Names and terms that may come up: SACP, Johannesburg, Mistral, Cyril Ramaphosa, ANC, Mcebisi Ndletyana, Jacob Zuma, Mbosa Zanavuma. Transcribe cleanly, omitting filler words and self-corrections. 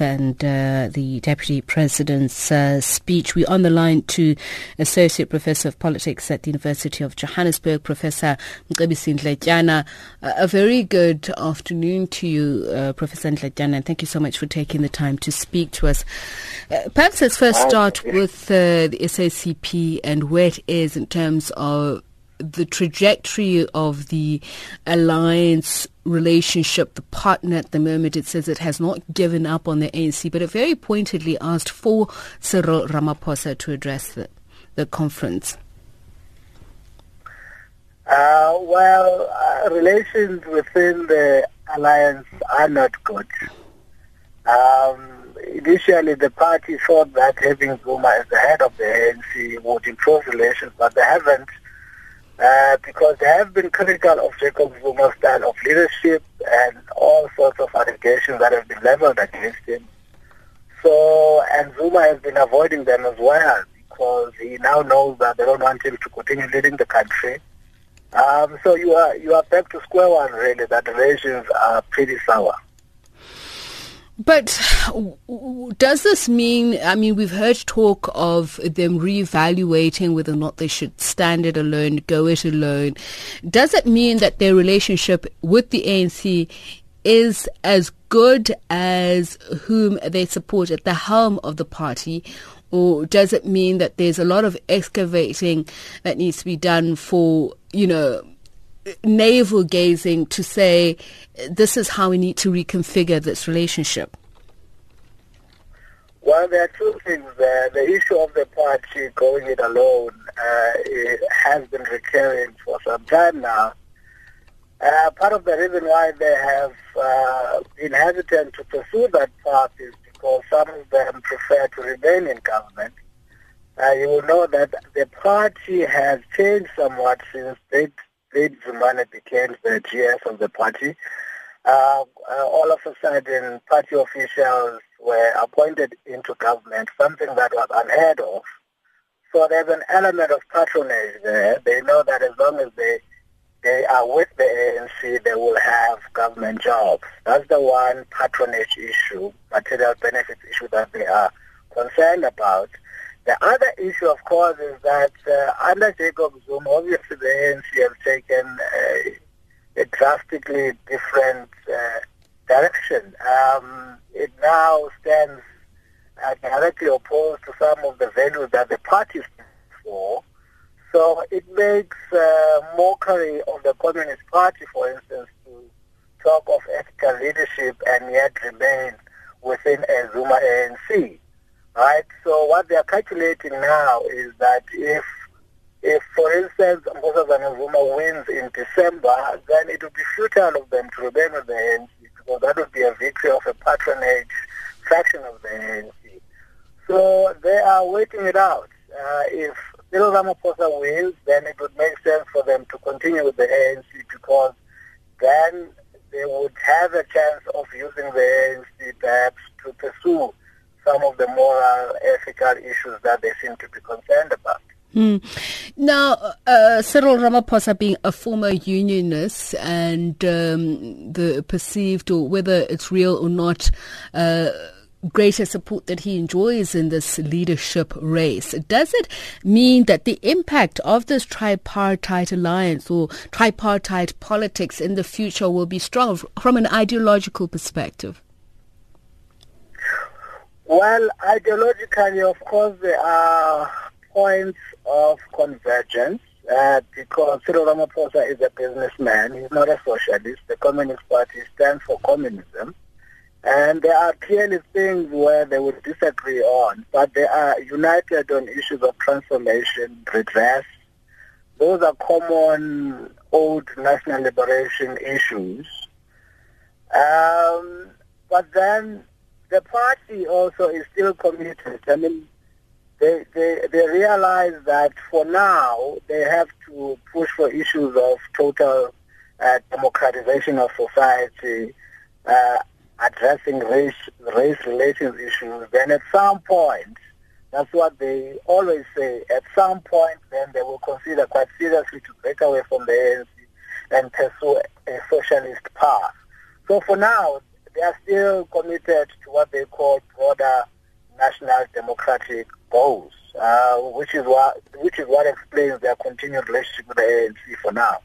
and the Deputy President's speech. We're on the line to Associate Professor of Politics at the University of Johannesburg, Professor Mcebisi Ndletyana. A very good afternoon to you, Professor Ndletyana, and thank you so much for taking the time to speak to us. Perhaps let's first start with the SACP and where it is in terms of the trajectory of the alliance relationship. The partner at the moment, it says it has not given up on the ANC, but it very pointedly asked for Cyril Ramaphosa to address the conference. Relations within the alliance are not good. Initially, the party thought that having Zuma as the head of the ANC would improve relations, but they haven't. Because they have been critical of Jacob Zuma's style of leadership and all sorts of allegations that have been leveled against him. So, and Zuma has been avoiding them as well because he now knows that they don't want him to continue leading the country. So you are back to square one, really, that the relations are pretty sour. But does this mean, we've heard talk of them reevaluating whether or not they should stand it alone, go it alone. Does it mean that their relationship with the ANC is as good as whom they support at the helm of the party? Or does it mean that there's a lot of excavating that needs to be done for, navel gazing to say this is how we need to reconfigure this relationship? Well, there are two things there. The issue of the party going it alone it has been recurring for some time now. Part of the reason why they have been hesitant to pursue that path is because some of them prefer to remain in government. You will know that the party has changed somewhat since Zuma became the GS of the party. All of a sudden, party officials were appointed into government, something that was unheard of. So there's an element of patronage there. They know that as long as they are with the ANC, they will have government jobs. That's the one patronage issue, material benefits issue that they are concerned about. The other issue, of course, is that under Jacob Zuma, obviously the ANC have taken a drastically different direction. It now stands directly opposed to some of the values that the party stands for. So it makes mockery of the Communist Party, for instance, to talk of ethical leadership and yet remain within a Zuma ANC. Right, so what they are calculating now is that if for instance, Mbosa Zanavuma wins in December, then it would be futile of them to remain with the ANC, because that would be a victory of a patronage faction of the ANC. So they are waiting it out. If Cyril Ramaphosa wins, then it would make sense for them to continue with the ANC, because then they would have a chance of using the ANC perhaps to pursue some of the moral, ethical issues that they seem to be concerned about. Mm. Now, Cyril Ramaphosa being a former unionist and the perceived, or whether it's real or not, greater support that he enjoys in this leadership race, does it mean that the impact of this tripartite alliance or tripartite politics in the future will be strong from an ideological perspective? Well, ideologically, of course, there are points of convergence because Cyril Ramaphosa is a businessman. He's not a socialist. The Communist Party stands for communism. And there are clearly things where they would disagree on, but they are united on issues of transformation, redress. Those are common old national liberation issues. But then the party also is still committed. They realize that for now they have to push for issues of total democratization of society, addressing race relations issues. Then at some point, that's what they always say, at some point then they will consider quite seriously to break away from the ANC and pursue a socialist path. So for now, they are still committed to what they call broader national democratic goals, which is what explains their continued relationship with the ANC for now.